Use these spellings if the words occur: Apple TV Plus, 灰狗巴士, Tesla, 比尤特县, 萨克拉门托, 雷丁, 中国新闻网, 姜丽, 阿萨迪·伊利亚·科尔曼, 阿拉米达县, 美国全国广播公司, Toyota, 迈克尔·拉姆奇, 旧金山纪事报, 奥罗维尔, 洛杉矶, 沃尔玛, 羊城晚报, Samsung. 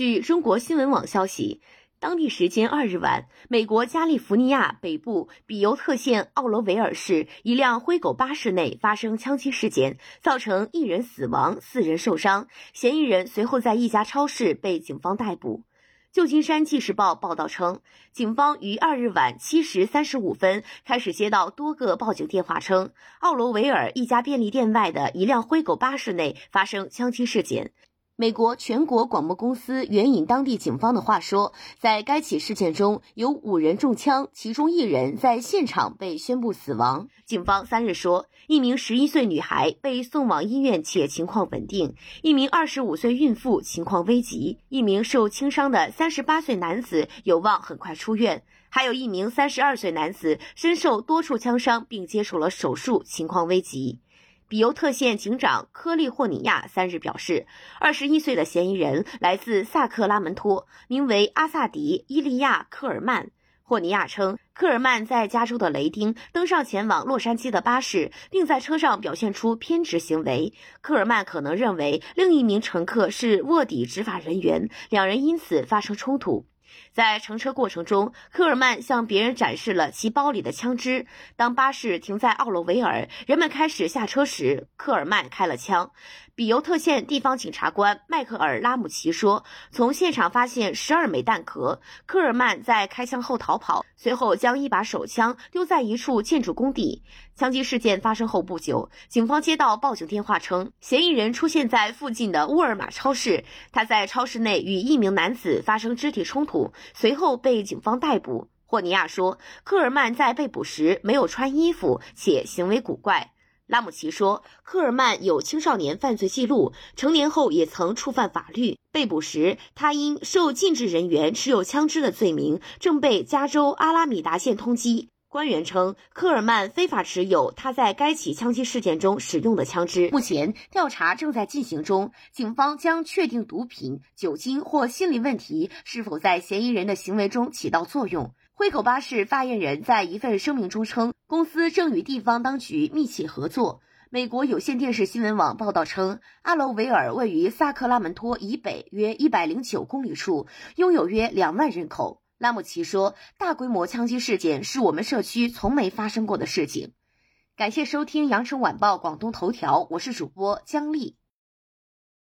据中国新闻网消息，当地时间2日晚，美国加利福尼亚北部比尤特县奥罗维尔市一辆灰狗巴士内发生枪击事件，造成一人死亡、4人受伤，嫌疑人随后在一家超市被警方逮捕。旧金山纪事报报道称，警方于2日晚7时35分开始接到多个报警电话称，奥罗维尔一家便利店外的一辆灰狗巴士内发生枪击事件。美国全国广播公司援引当地警方的话说，在该起事件中有5人中枪，其中1人在现场被宣布死亡。警方3日说，一名11岁女孩被送往医院且情况稳定，一名25岁孕妇情况危急，一名受轻伤的38岁男子有望很快出院，还有一名32岁男子身受多处枪伤并接受了手术，情况危急。比尤特县警长科利霍尼亚3日表示，21岁的嫌疑人来自萨克拉门托，名为阿萨迪·伊利亚·科尔曼。霍尼亚称，科尔曼在加州的雷丁登上前往洛杉矶的巴士，并在车上表现出偏执行为。科尔曼可能认为另一名乘客是卧底执法人员，两人因此发生冲突。在乘车过程中，科尔曼向别人展示了其包里的枪支。当巴士停在奥罗维尔，人们开始下车时，科尔曼开了枪。比尤特县地方警察官迈克尔·拉姆奇说，从现场发现12枚弹壳。科尔曼在开枪后逃跑，随后将一把手枪丢在一处建筑工地。枪击事件发生后不久，警方接到报警电话称，嫌疑人出现在附近的沃尔玛超市，他在超市内与一名男子发生肢体冲突，随后被警方逮捕。霍尼亚说，科尔曼在被捕时没有穿衣服，且行为古怪。拉姆奇说，科尔曼有青少年犯罪记录，成年后也曾触犯法律。被捕时，他因受禁制人员持有枪支的罪名，正被加州阿拉米达县通缉。官员称，科尔曼非法持有他在该起枪击事件中使用的枪支。目前调查正在进行中，警方将确定毒品、酒精或心理问题是否在嫌疑人的行为中起到作用。灰狗巴士发言人在一份声明中称，公司正与地方当局密切合作。美国有线电视新闻网报道称，阿罗维尔位于萨克拉门托以北约109公里处，拥有约2万人口。拉姆奇说，大规模枪击事件是我们社区从没发生过的事情。感谢收听羊城晚报广东头条，我是主播姜丽。